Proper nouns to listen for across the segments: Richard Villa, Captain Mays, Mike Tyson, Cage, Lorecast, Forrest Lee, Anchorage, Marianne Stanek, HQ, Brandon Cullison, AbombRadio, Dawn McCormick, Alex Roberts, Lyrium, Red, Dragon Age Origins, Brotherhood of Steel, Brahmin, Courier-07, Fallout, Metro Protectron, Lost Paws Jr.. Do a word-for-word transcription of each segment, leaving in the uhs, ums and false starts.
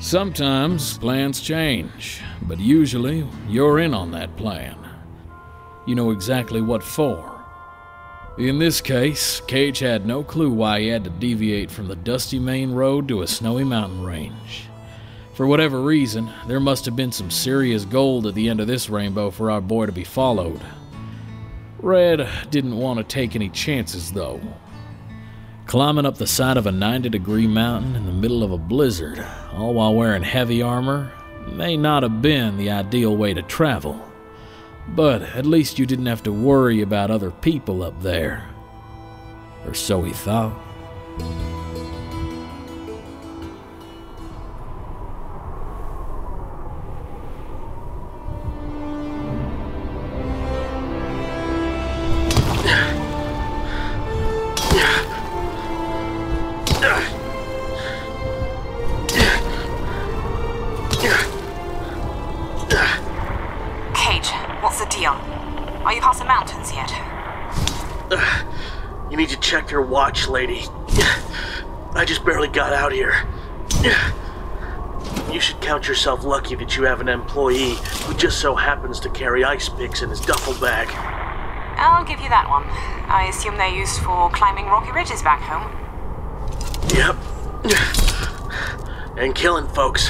Sometimes plans change, but usually you're in on that plan. You know exactly what for. In this case, Cage had no clue why he had to deviate from the dusty main road to a snowy mountain range. For whatever reason, there must have been some serious gold at the end of this rainbow for our boy to be followed. Red didn't want to take any chances, though. Climbing up the side of a ninety degree mountain in the middle of a blizzard, all while wearing heavy armor, may not have been the ideal way to travel. But at least you didn't have to worry about other people up there. Or so he thought. Watch, lady. I just barely got out here. You should count yourself lucky that you have an employee who just so happens to carry ice picks in his duffel bag. I'll give you that one. I assume they're used for climbing rocky ridges back home. Yep. And killing folks.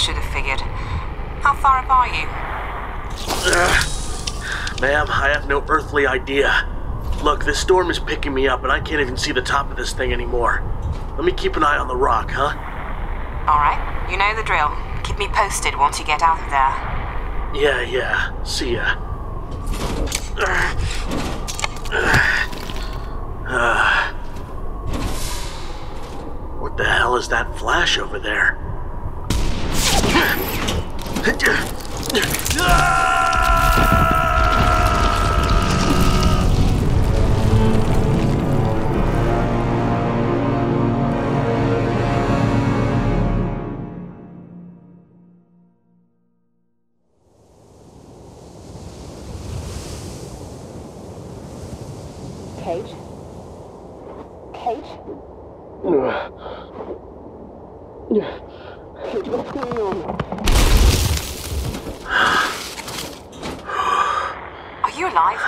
Should have figured. How far up are you? Uh, ma'am, I have no earthly idea. Look, this storm is picking me up, and I can't even see the top of this thing anymore. Let me keep an eye on the rock, huh? All right, you know the drill. Keep me posted once you get out of there. Yeah, yeah. See ya. Uh, what the hell is that flash over there? Cage? Cage? Cage, what's going on? Are you alive?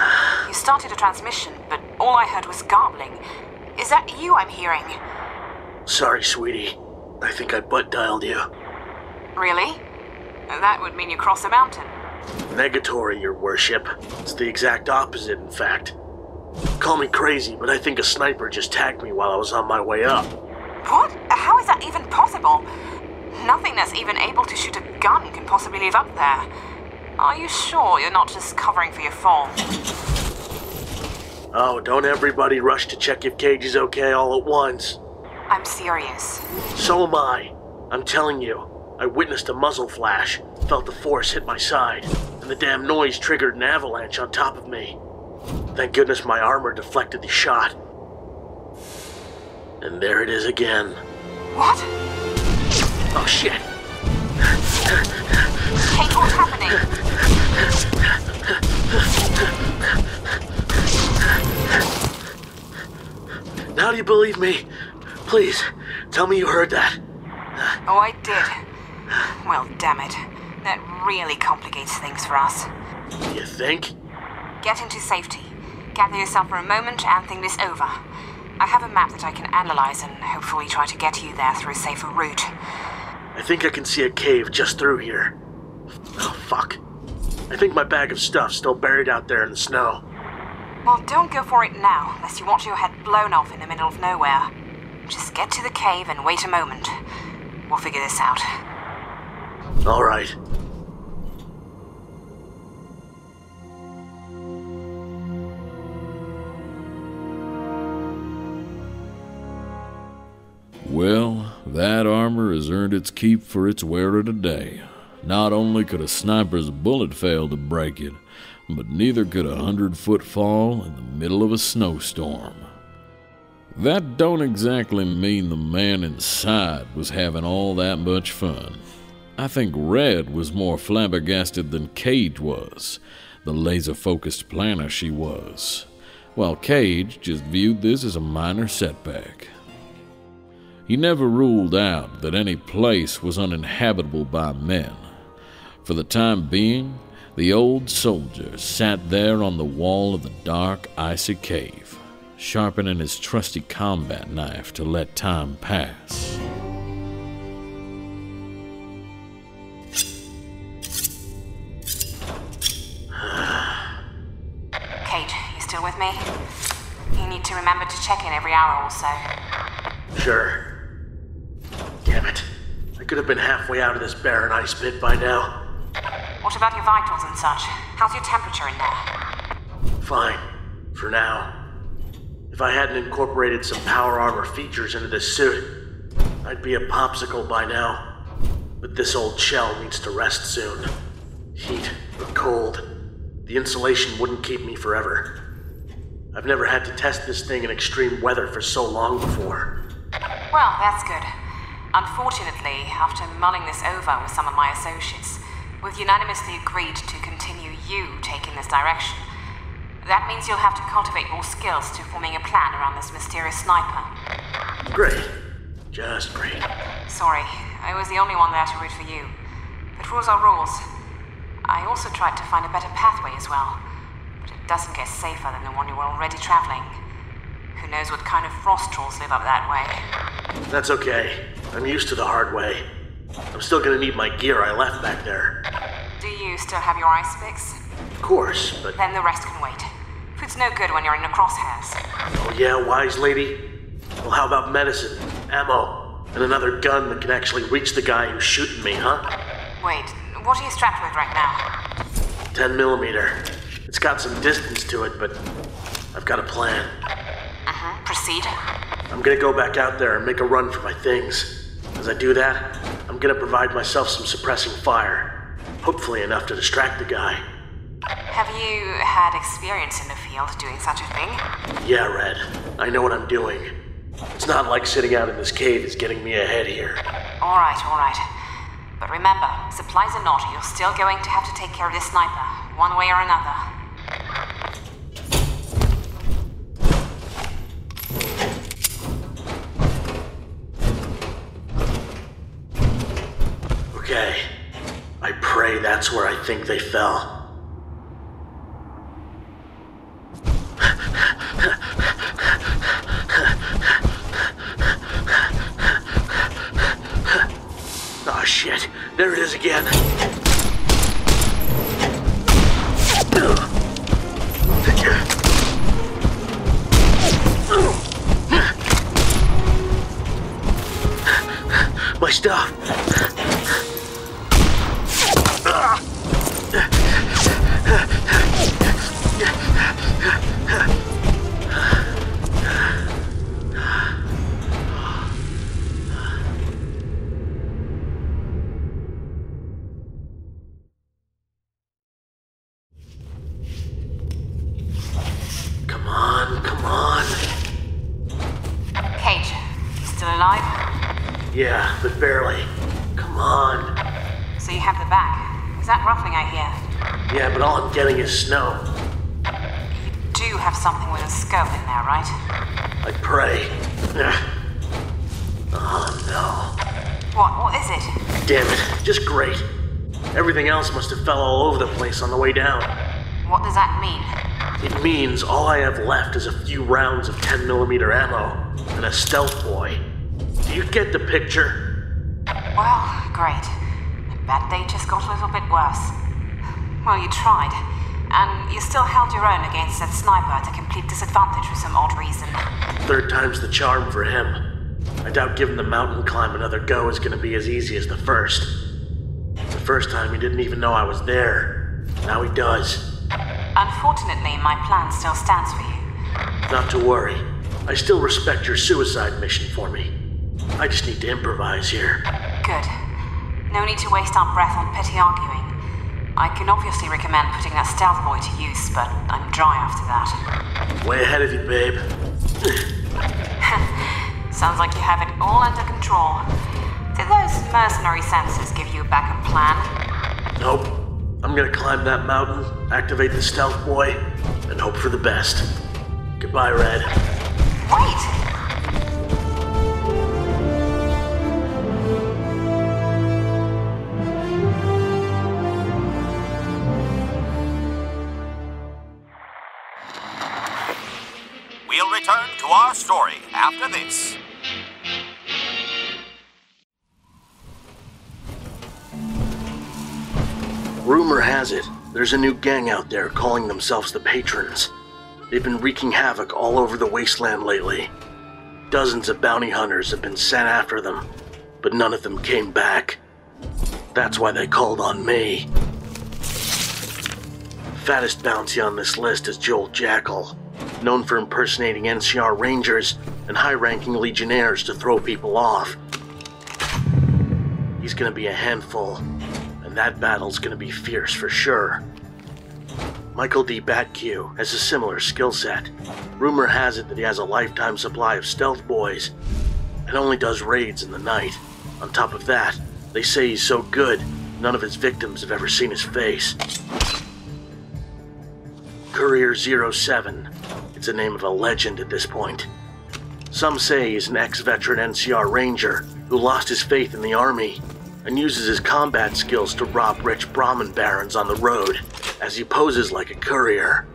You started a transmission, but all I heard was garbling. Is that you I'm hearing? Sorry, sweetie. I think I butt-dialed you. Really? That would mean you cross a mountain. Negatory, your worship. It's the exact opposite, in fact. Call me crazy, but I think a sniper just tagged me while I was on my way up. What? How is that even possible? Nothing that's even able to shoot a gun can possibly live up there. Are you sure you're not just covering for your fall? Oh, don't everybody rush to check if Cage is okay all at once. I'm serious. So am I. I'm telling you, I witnessed a muzzle flash, felt the force hit my side, and the damn noise triggered an avalanche on top of me. Thank goodness my armor deflected the shot. And there it is again. What? Oh, shit. Hey, what's happening? Now do you believe me? Please, tell me you heard that. Oh, I did. Well, damn it. That really complicates things for us. You think? Get into safety. Gather yourself for a moment and think this over. I have a map that I can analyze and hopefully try to get you there through a safer route. I think I can see a cave just through here. Oh, fuck. I think my bag of stuff's still buried out there in the snow. Well, don't go for it now, unless you want your head blown off in the middle of nowhere. Just get to the cave and wait a moment. We'll figure this out. All right. Well, that armor has earned its keep for its wearer today. Not only could a sniper's bullet fail to break it, but neither could a hundred-foot fall in the middle of a snowstorm. That don't exactly mean the man inside was having all that much fun. I think Red was more flabbergasted than Cage was, the laser-focused planner she was, while Cage just viewed this as a minor setback. He never ruled out that any place was uninhabitable by men. For the time being, the old soldier sat there on the wall of the dark, icy cave, sharpening his trusty combat knife to let time pass. Cage, you still with me? You need to remember to check in every hour or so. Sure. Damn it. I could have been halfway out of this barren ice pit by now. What about your vitals and such? How's your temperature in there? Fine. For now. If I hadn't incorporated some power armor features into this suit, I'd be a popsicle by now. But this old shell needs to rest soon. Heat or cold, the insulation wouldn't keep me forever. I've never had to test this thing in extreme weather for so long before. Well, that's good. Unfortunately, after mulling this over with some of my associates, we've unanimously agreed to continue you taking this direction. That means you'll have to cultivate more skills to forming a plan around this mysterious sniper. Great. Just great. Sorry, I was the only one there to root for you. But rules are rules. I also tried to find a better pathway as well, but it doesn't get safer than the one you were already traveling. Who knows what kind of frost trolls live up that way. That's okay. I'm used to the hard way. I'm still gonna need my gear I left back there. Do you still have your ice picks? Of course, but... Then the rest can wait. Food's no good when you're in the crosshairs. Oh yeah, wise lady? Well, how about medicine, ammo, and another gun that can actually reach the guy who's shooting me, huh? Wait, what are you strapped with right now? Ten millimeter. It's got some distance to it, but I've got a plan. Uh-huh, proceed. I'm gonna go back out there and make a run for my things. As I do that, I'm gonna provide myself some suppressing fire. Hopefully enough to distract the guy. Have you had experience in the field doing such a thing? Yeah, Red. I know what I'm doing. It's not like sitting out in this cave is getting me ahead here. Alright, alright. But remember, supplies or not, you're still going to have to take care of this sniper, one way or another. Okay. I pray that's where I think they fell. Oh shit, there it is again. My stuff. Yeah, but barely. Come on. So you have the back. Is that ruffling I hear? Yeah, but all I'm getting is snow. You do have something with a scope in there, right? I pray. Oh, no. What? What is it? Damn it. Just great. Everything else must have fell all over the place on the way down. What does that mean? It means all I have left is a few rounds of ten millimeter ammo and a stealth boy. Do you get the picture? Well, great. That day just got a little bit worse. Well, you tried, and you still held your own against that sniper at a complete disadvantage for some odd reason. Third time's the charm for him. I doubt giving the mountain climb another go is gonna be as easy as the first. The first time he didn't even know I was there. Now he does. Unfortunately, my plan still stands for you. Not to worry. I still respect your suicide mission for me. I just need to improvise here. Good. No need to waste our breath on petty arguing. I can obviously recommend putting that stealth boy to use, but I'm dry after that. Way ahead of you, babe. Sounds like you have it all under control. Did those mercenary sensors give you a backup plan? Nope. I'm I'm gonna climb that mountain, activate the Stealth Boy, and hope for the best. Goodbye, Red. Wait! We'll return to our story after this. Rumor has it, there's a new gang out there calling themselves the Patrons. They've been wreaking havoc all over the wasteland lately. Dozens of bounty hunters have been sent after them, but none of them came back. That's why they called on me. The fattest bounty on this list is Joel Jackal, known for impersonating N C R Rangers and high-ranking Legionnaires to throw people off. He's gonna be a handful, and that battle's gonna be fierce for sure. Michael D. Batq has a similar skill set. Rumor has it that he has a lifetime supply of Stealth Boys and only does raids in the night. On top of that, they say he's so good, none of his victims have ever seen his face. Courier zero seven. It's the name of a legend at this point. Some say he's an ex-veteran N C R Ranger who lost his faith in the army and uses his combat skills to rob rich Brahmin barons on the road as he poses like a courier.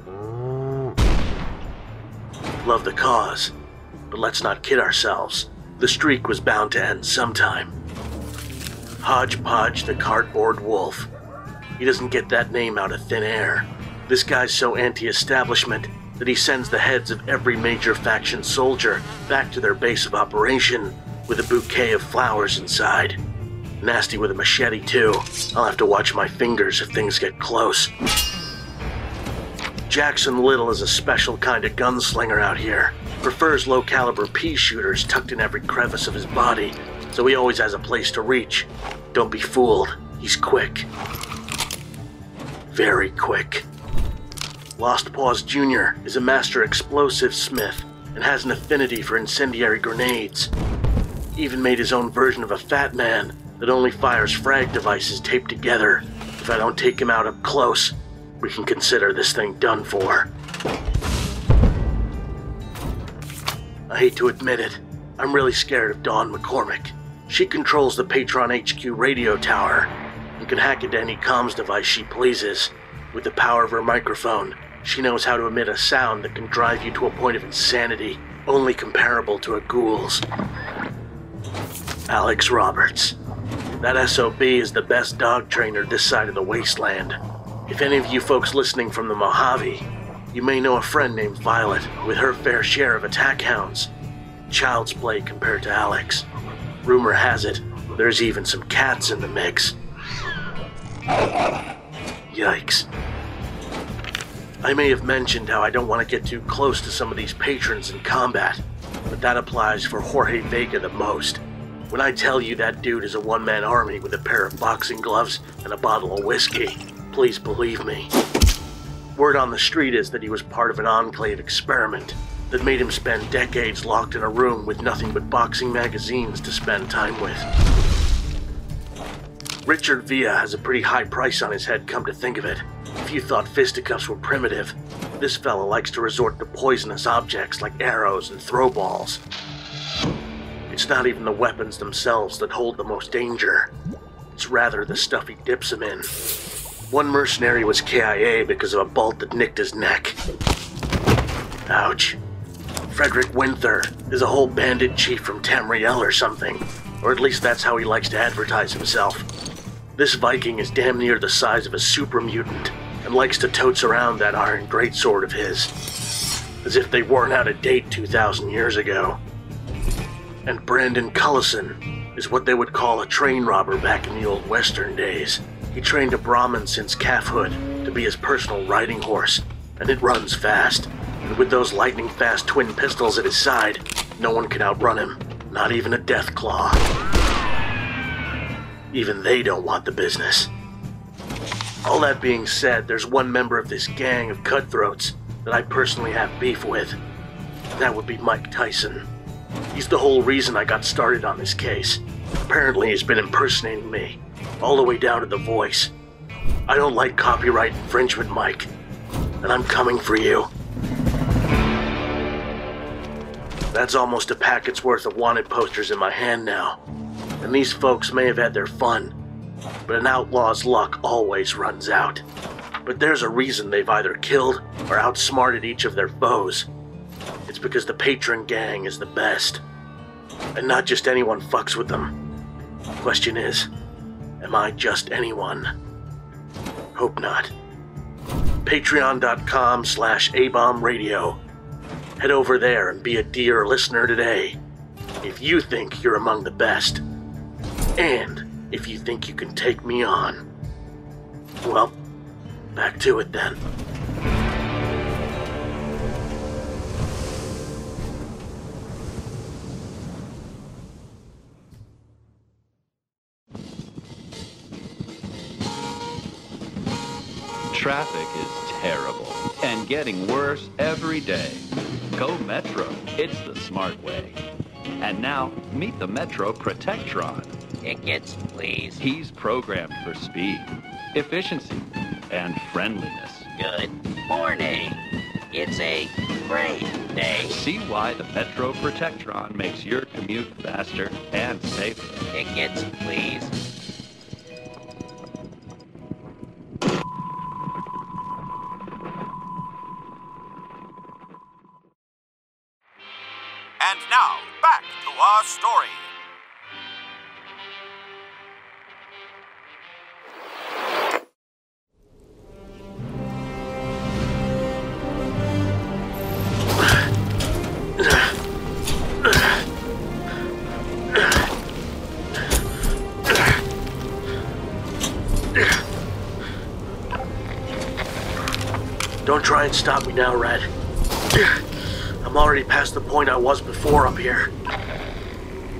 Love the cause, but let's not kid ourselves. The streak was bound to end sometime. Hodgepodge the Cardboard Wolf. He doesn't get that name out of thin air. This guy's so anti-establishment that he sends the heads of every major faction soldier back to their base of operation with a bouquet of flowers inside. Nasty with a machete too. I'll have to watch my fingers if things get close. Jackson Little is a special kind of gunslinger out here. Prefers low caliber pea shooters tucked in every crevice of his body, so he always has a place to reach. Don't be fooled, he's quick. Very quick. Lost Paws Junior is a master explosive smith and has an affinity for incendiary grenades. He even made his own version of a fat man that only fires frag devices taped together. If I don't take him out up close, we can consider this thing done for. I hate to admit it, I'm really scared of Dawn McCormick. She controls the Patron H Q radio tower and can hack into any comms device she pleases. With the power of her microphone, she knows how to emit a sound that can drive you to a point of insanity only comparable to a ghoul's. Alex Roberts. That S O B is the best dog trainer this side of the wasteland. If any of you folks listening from the Mojave, you may know a friend named Violet with her fair share of attack hounds. Child's play compared to Alex. Rumor has it, there's even some cats in the mix. Yikes. I may have mentioned how I don't want to get too close to some of these patrons in combat, but that applies for Jorge Vega the most. When I tell you that dude is a one-man army with a pair of boxing gloves and a bottle of whiskey, please believe me. Word on the street is that he was part of an Enclave experiment that made him spend decades locked in a room with nothing but boxing magazines to spend time with. Richard Villa has a pretty high price on his head, come to think of it. If you thought fisticuffs were primitive, this fella likes to resort to poisonous objects like arrows and throw balls. It's not even the weapons themselves that hold the most danger. It's rather the stuff he dips them in. One mercenary was K I A because of a bolt that nicked his neck. Ouch. Frederick Winther is a whole bandit chief from Tamriel or something, or at least that's how he likes to advertise himself. This Viking is damn near the size of a super mutant, and likes to totes around that iron greatsword of his, as if they weren't out of date two thousand years ago. And Brandon Cullison is what they would call a train robber back in the old Western days. He trained a Brahmin since calfhood to be his personal riding horse, and it runs fast. And with those lightning-fast twin pistols at his side, no one can outrun him, not even a Deathclaw. Even they don't want the business. All that being said, there's one member of this gang of cutthroats that I personally have beef with. That would be Mike Tyson. He's the whole reason I got started on this case. Apparently he's been impersonating me, all the way down to the voice. I don't like copyright infringement, Mike. And I'm coming for you. That's almost a packet's worth of wanted posters in my hand now. And these folks may have had their fun, but an outlaw's luck always runs out. But there's a reason they've either killed or outsmarted each of their foes. It's because the patron gang is the best. And not just anyone fucks with them. Question is, am I just anyone? Hope not. Patreon.com slash abombradio. Head over there and be a dear listener today. If you think you're among the best. And if you think you can take me on. Well, back to it then. Traffic is terrible and getting worse every day. Go Metro, it's the smart way. And now, meet the Metro Protectron. Tickets, please. He's programmed for speed, efficiency, and friendliness. Good morning. It's a great day. See why the Metro Protectron makes your commute faster and safer. Tickets, please. Our story. Don't try and stop me now, Red. I'm already past the point I was before up here.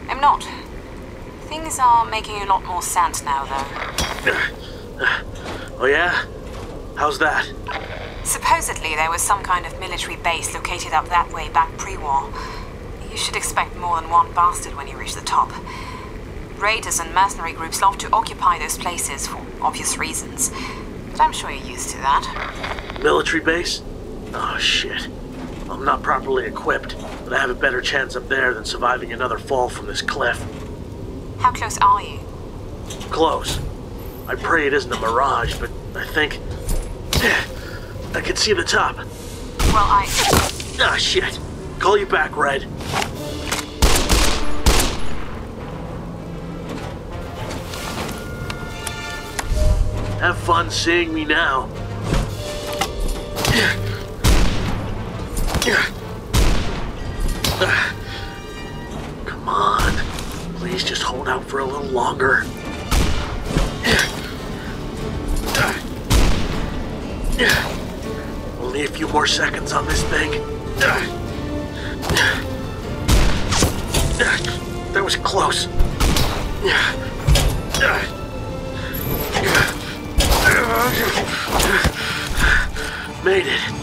I'm not. Things are making a lot more sense now, though. Oh, yeah? How's that? Supposedly there was some kind of military base located up that way back pre-war. You should expect more than one bastard when you reach the top. Raiders and mercenary groups love to occupy those places for obvious reasons. But I'm sure you're used to that. Military base? Oh, shit. I'm not properly equipped, but I have a better chance up there than surviving another fall from this cliff. How close are you? Close. I pray it isn't a mirage, but I think... I can see the top. Well, I... Ah, shit. Call you back, Red. Have fun seeing me now. Come on, please just hold out for a little longer. Only a few more seconds on this thing. That was close. Made it.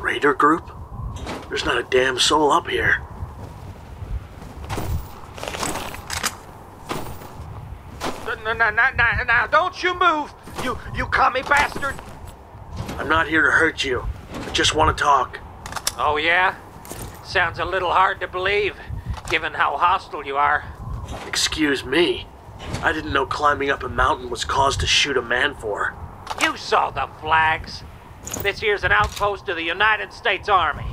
Raider group? There's not a damn soul up here. No, no, no, no, no, don't you move, you, you commie bastard! I'm not here to hurt you. I just want to talk. Oh, yeah? Sounds a little hard to believe, given how hostile you are. Excuse me. I didn't know climbing up a mountain was cause to shoot a man for. You saw the flags. This here's an outpost of the United States Army.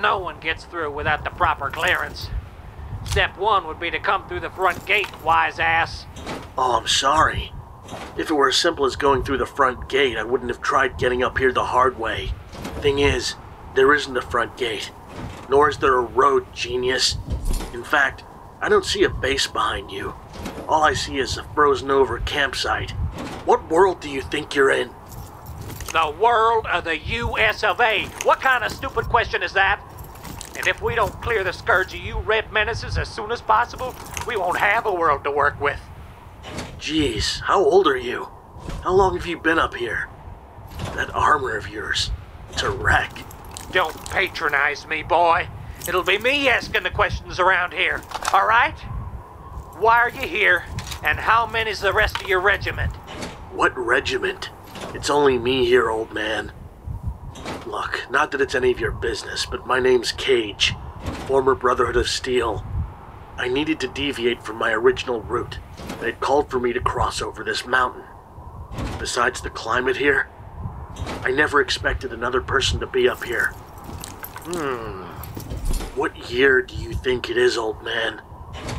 No one gets through without the proper clearance. Step one would be to come through the front gate, wise ass. Oh, I'm sorry. If it were as simple as going through the front gate, I wouldn't have tried getting up here the hard way. Thing is, there isn't a front gate. Nor is there a road, genius. In fact, I don't see a base behind you. All I see is a frozen-over campsite. What world do you think you're in? the world of the U S of A? What kind of stupid question is that? And if we don't clear the scourge of you red menaces as soon as possible, we won't have a world to work with. Jeez, how old are you? How long have you been up here? That armor of yours, it's a wreck. Don't patronize me, boy. It'll be me asking the questions around here, all right? Why are you here, and how many's the rest of your regiment? What regiment? It's only me here, old man. Look, not that it's any of your business, but my name's Cage, former Brotherhood of Steel. I needed to deviate from my original route. They'd called for me to cross over this mountain. Besides the climate here, I never expected another person to be up here. Hmm. What year do you think it is, old man?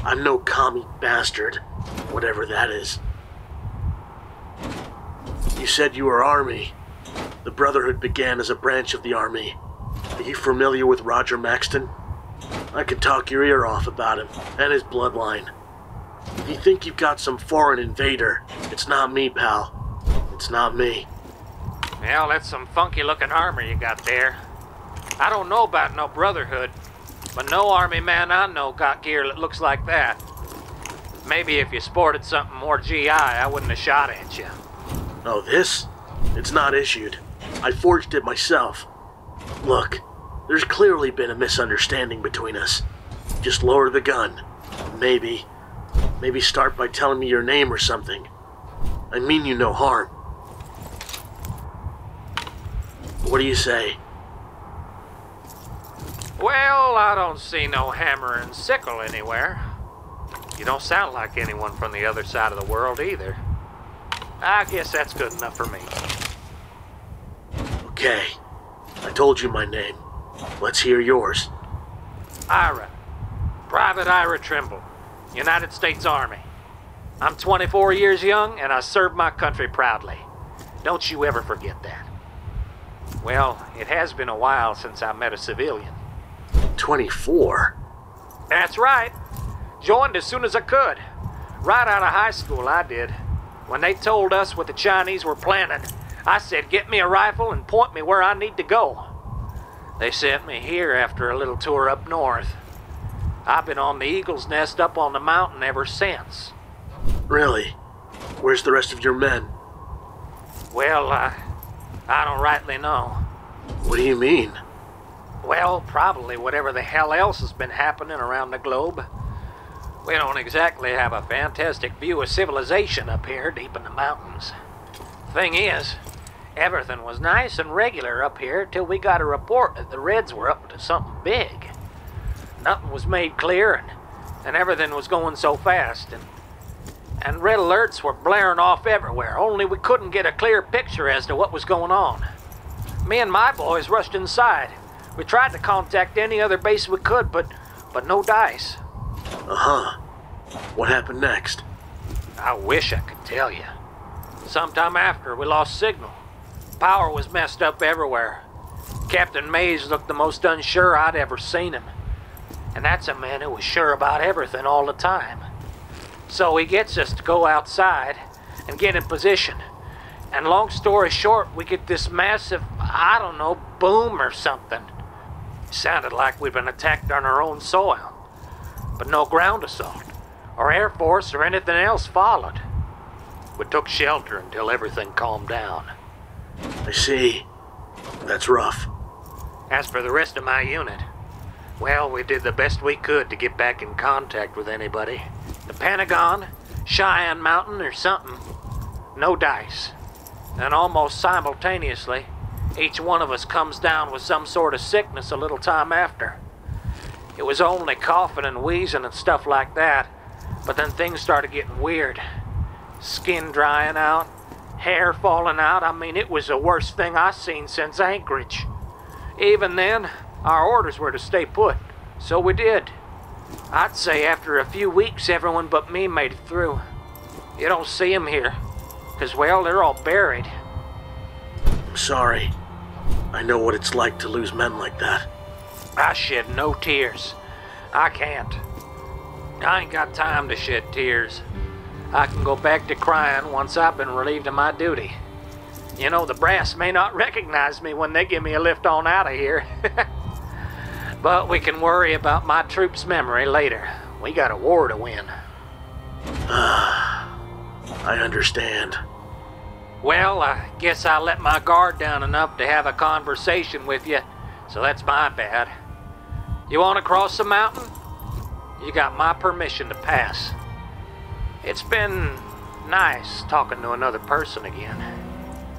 I'm no commie bastard, whatever that is. You said you were Army. The Brotherhood began as a branch of the Army. Are you familiar with Roger Maxton? I could talk your ear off about him and his bloodline. If you think you've got some foreign invader, it's not me, pal. It's not me. Well, that's some funky-looking armor you got there. I don't know about no Brotherhood, but no Army man I know got gear that looks like that. Maybe if you sported something more G I, I wouldn't have shot at you. Oh, this? It's not issued. I forged it myself. Look, there's clearly been a misunderstanding between us. Just lower the gun. Maybe. Maybe start by telling me your name or something. I mean you no harm. What do you say? Well, I don't see no hammer and sickle anywhere. You don't sound like anyone from the other side of the world either. I guess that's good enough for me. Okay. I told you my name. Let's hear yours. Ira. Private Ira Trimble. United States Army. I'm twenty-four years young, and I serve my country proudly. Don't you ever forget that. Well, it has been a while since I met a civilian. twenty-four? That's right. Joined as soon as I could. Right out of high school, I did. When they told us what the Chinese were planning, I said, get me a rifle and point me where I need to go. They sent me here after a little tour up north. I've been on the Eagle's Nest up on the mountain ever since. Really? Where's the rest of your men? Well, uh, I don't rightly know. What do you mean? Well, probably whatever the hell else has been happening around the globe. We don't exactly have a fantastic view of civilization up here deep in the mountains. Thing is, everything was nice and regular up here till we got a report that the Reds were up to something big. Nothing was made clear, and, and everything was going so fast, and, and red alerts were blaring off everywhere, only we couldn't get a clear picture as to what was going on. Me and my boys rushed inside. We tried to contact any other base we could, but, but no dice. Uh-huh. What happened next? I wish I could tell you. Sometime after, we lost signal. Power was messed up everywhere. Captain Mays looked the most unsure I'd ever seen him. And that's a man who was sure about everything all the time. So he gets us to go outside and get in position. And long story short, we get this massive, I don't know, boom or something. It sounded like we'd been attacked on our own soil. But no ground assault, or Air Force, or anything else followed. We took shelter until everything calmed down. I see. That's rough. As for the rest of my unit, well, we did the best we could to get back in contact with anybody. The Pentagon, Cheyenne Mountain, or something. No dice. And almost simultaneously, each one of us comes down with some sort of sickness a little time after. It was only coughing and wheezing and stuff like that, but then things started getting weird. Skin drying out, hair falling out. I mean, it was the worst thing I've seen since Anchorage. Even then, our orders were to stay put, so we did. I'd say after a few weeks, everyone but me made it through. You don't see them here, because, well, they're all buried. I'm sorry. I know what it's like to lose men like that. I shed no tears. I can't. I ain't got time to shed tears. I can go back to crying once I've been relieved of my duty. You know, the brass may not recognize me when they give me a lift on out of here. But we can worry about my troop's memory later. We got a war to win. I understand. Well, I guess I let my guard down enough to have a conversation with you, so that's my bad. You want to cross the mountain? You got my permission to pass. It's been nice talking to another person again.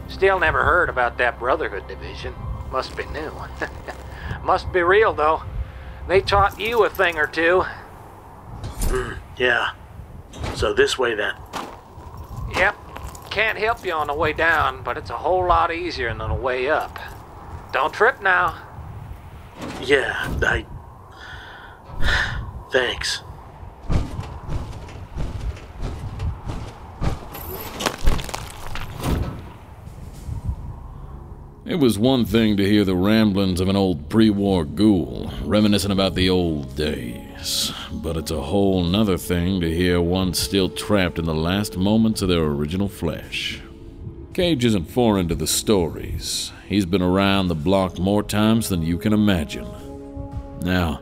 Still never heard about that Brotherhood division. Must be new. Must be real, though. They taught you a thing or two. Mm, yeah. So this way, then. Yep. Can't help you on the way down, but it's a whole lot easier than the way up. Don't trip now. Yeah, I... Thanks. It was one thing to hear the ramblings of an old pre-war ghoul, reminiscing about the old days, but it's a whole nother thing to hear one still trapped in the last moments of their original flesh. Cage isn't foreign to the stories. He's been around the block more times than you can imagine. Now,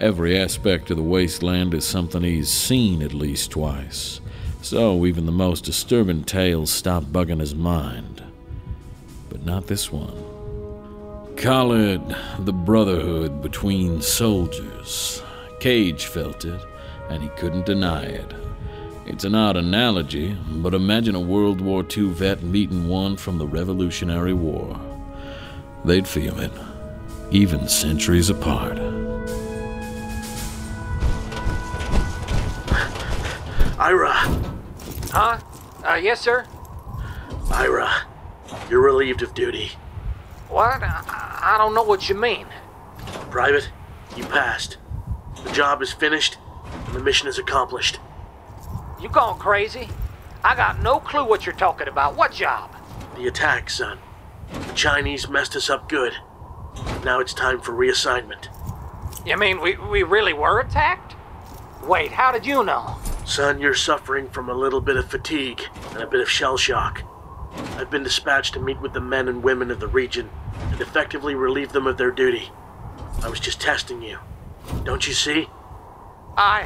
every aspect of the wasteland is something he's seen at least twice, so even the most disturbing tales stop bugging his mind. But not this one. Call it the brotherhood between soldiers. Cage felt it, and he couldn't deny it. It's an odd analogy, but imagine a World War Two vet meeting one from the Revolutionary War. They'd feel it, even centuries apart. Ira! Huh? Uh, yes, sir? Ira, you're relieved of duty. What? I, I don't know what you mean. Private, you passed. The job is finished, and the mission is accomplished. You gone crazy? I got no clue what you're talking about. What job? The attack, son. The Chinese messed us up good. Now it's time for reassignment. You mean we, we really were attacked? Wait, how did you know? Son, you're suffering from a little bit of fatigue and a bit of shell shock. I've been dispatched to meet with the men and women of the region and effectively relieve them of their duty. I was just testing you. Don't you see? I...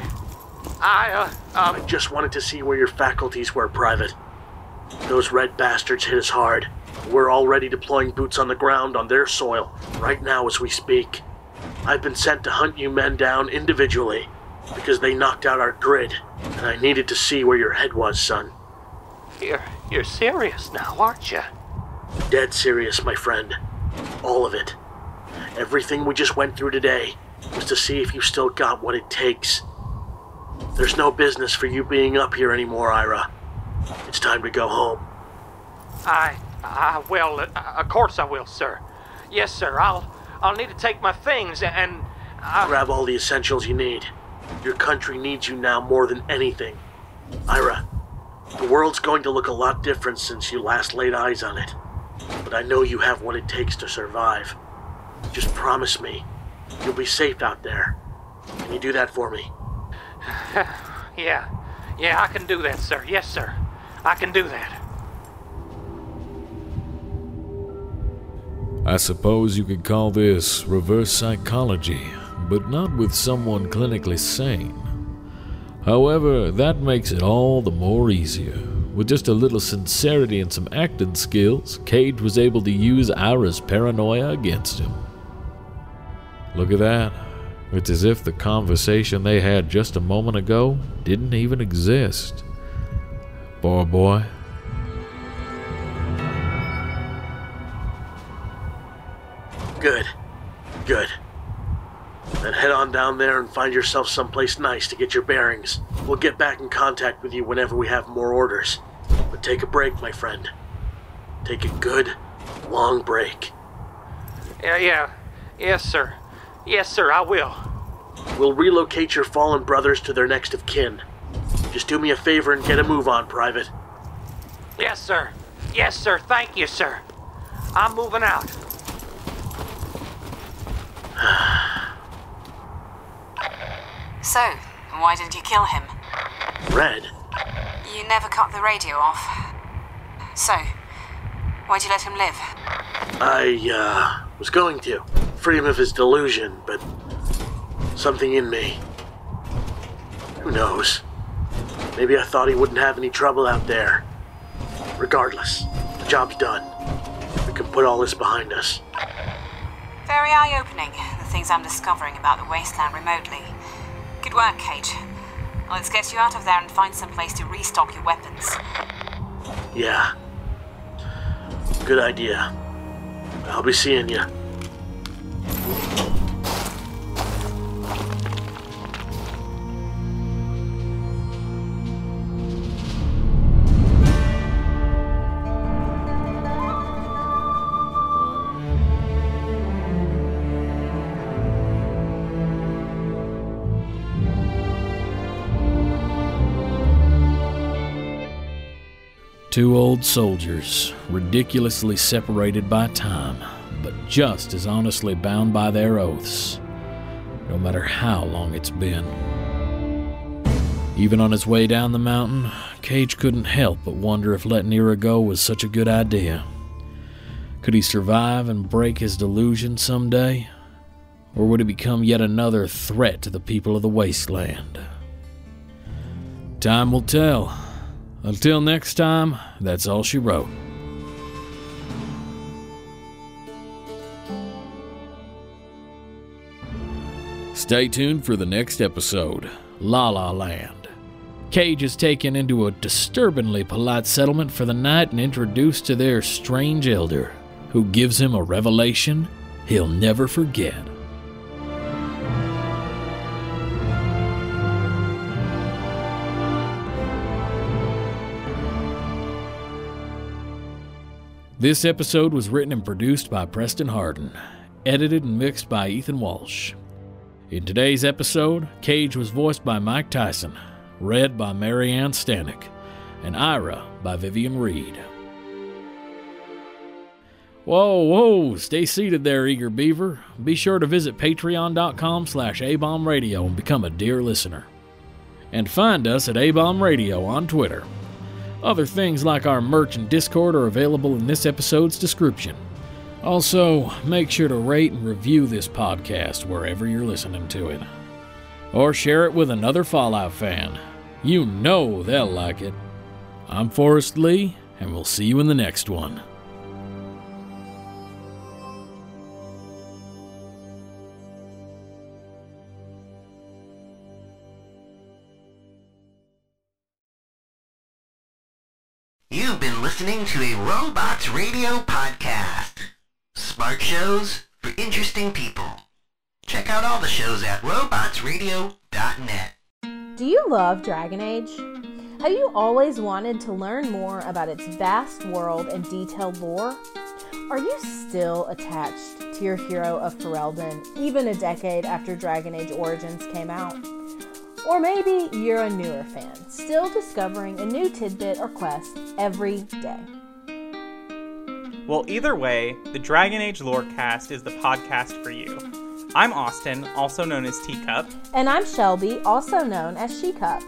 I, uh, um... I just wanted to see where your faculties were, Private. Those red bastards hit us hard. We're already deploying boots on the ground on their soil, right now as we speak. I've been sent to hunt you men down individually, because they knocked out our grid, and I needed to see where your head was, son. You're, you're serious now, aren't you? Dead serious, my friend. All of it. Everything we just went through today was to see if you still got what it takes. There's no business for you being up here anymore, Ira. It's time to go home. I... I will... Uh, of course I will, sir. Yes, sir. I'll... I'll need to take my things and... I'll... Grab all the essentials you need. Your country needs you now more than anything. Ira, the world's going to look a lot different since you last laid eyes on it. But I know you have what it takes to survive. Just promise me you'll be safe out there. Can you do that for me? yeah, yeah, I can do that, sir. Yes, sir. I can do that. I suppose you could call this reverse psychology, but not with someone clinically sane. However, that makes it all the more easier. With just a little sincerity and some acting skills, Cage was able to use Ira's paranoia against him. Look at that. It's as if the conversation they had just a moment ago didn't even exist. Poor boy. Good. Good. Then head on down there and find yourself someplace nice to get your bearings. We'll get back in contact with you whenever we have more orders. But take a break, my friend. Take a good, long break. Yeah, yeah. Yes, sir. Yes, sir, I will. We'll relocate your fallen brothers to their next of kin. Just do me a favor and get a move on, Private. Yes, sir. Yes, sir. Thank you, sir. I'm moving out. So, why didn't you kill him? Red? You never cut the radio off. So, Why'd you let him live? I, uh, was going to. Freedom of his delusion, but something in me. Who knows? Maybe I thought he wouldn't have any trouble out there. Regardless, the job's done. We can put all this behind us. Very eye-opening, the things I'm discovering about the wasteland remotely. Good work, Cage. Let's get you out of there and find some place to restock your weapons. Yeah. Good idea. I'll be seeing you. Two old soldiers, ridiculously separated by time, but just as honestly bound by their oaths, no matter how long it's been. Even on his way down the mountain, Cage couldn't help but wonder if letting Ira go was such a good idea. Could he survive and break his delusion someday? Or would he become yet another threat to the people of the wasteland? Time will tell. Until next time, that's all she wrote. Stay tuned for the next episode, La La Land. Cage is taken into a disturbingly polite settlement for the night and introduced to their strange elder, who gives him a revelation he'll never forget. This episode was written and produced by Preston Hardin, edited and mixed by Ethan Walsh. In today's episode, Cage was voiced by Mike Tyson, Red by Marianne Stanek, and Ira by Vivian Reed. Whoa, whoa, stay seated there, eager beaver. Be sure to visit patreon.com slash abombradio and become a dear listener. And find us at abombradio on Twitter. Other things like our merch and Discord are available in this episode's description. Also, make sure to rate and review this podcast wherever you're listening to it. Or share it with another Fallout fan. You know they'll like it. I'm Forrest Lee, and we'll see you in the next one. You've been listening to a Robots Radio podcast. Smart shows for interesting people. Check out all the shows at robots radio dot net. Do you love Dragon Age? Have you always wanted to learn more about its vast world and detailed lore? Are you still attached to your hero of Ferelden, even a decade after Dragon Age Origins came out? Or maybe you're a newer fan, still discovering a new tidbit or quest every day. Well, either way, the Dragon Age Lorecast is the podcast for you. I'm Austin, also known as Teacup. And I'm Shelby, also known as She-Cup.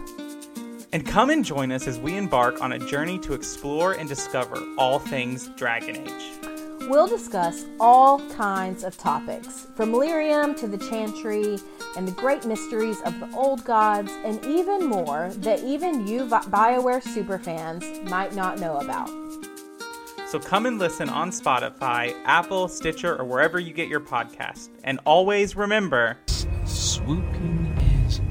And come and join us as we embark on a journey to explore and discover all things Dragon Age. We'll discuss all kinds of topics, from Lyrium to the Chantry and the great mysteries of the old gods, and even more that even you Bioware superfans might not know about. So come and listen on Spotify, Apple, Stitcher, or wherever you get your podcast. And always remember, swooping is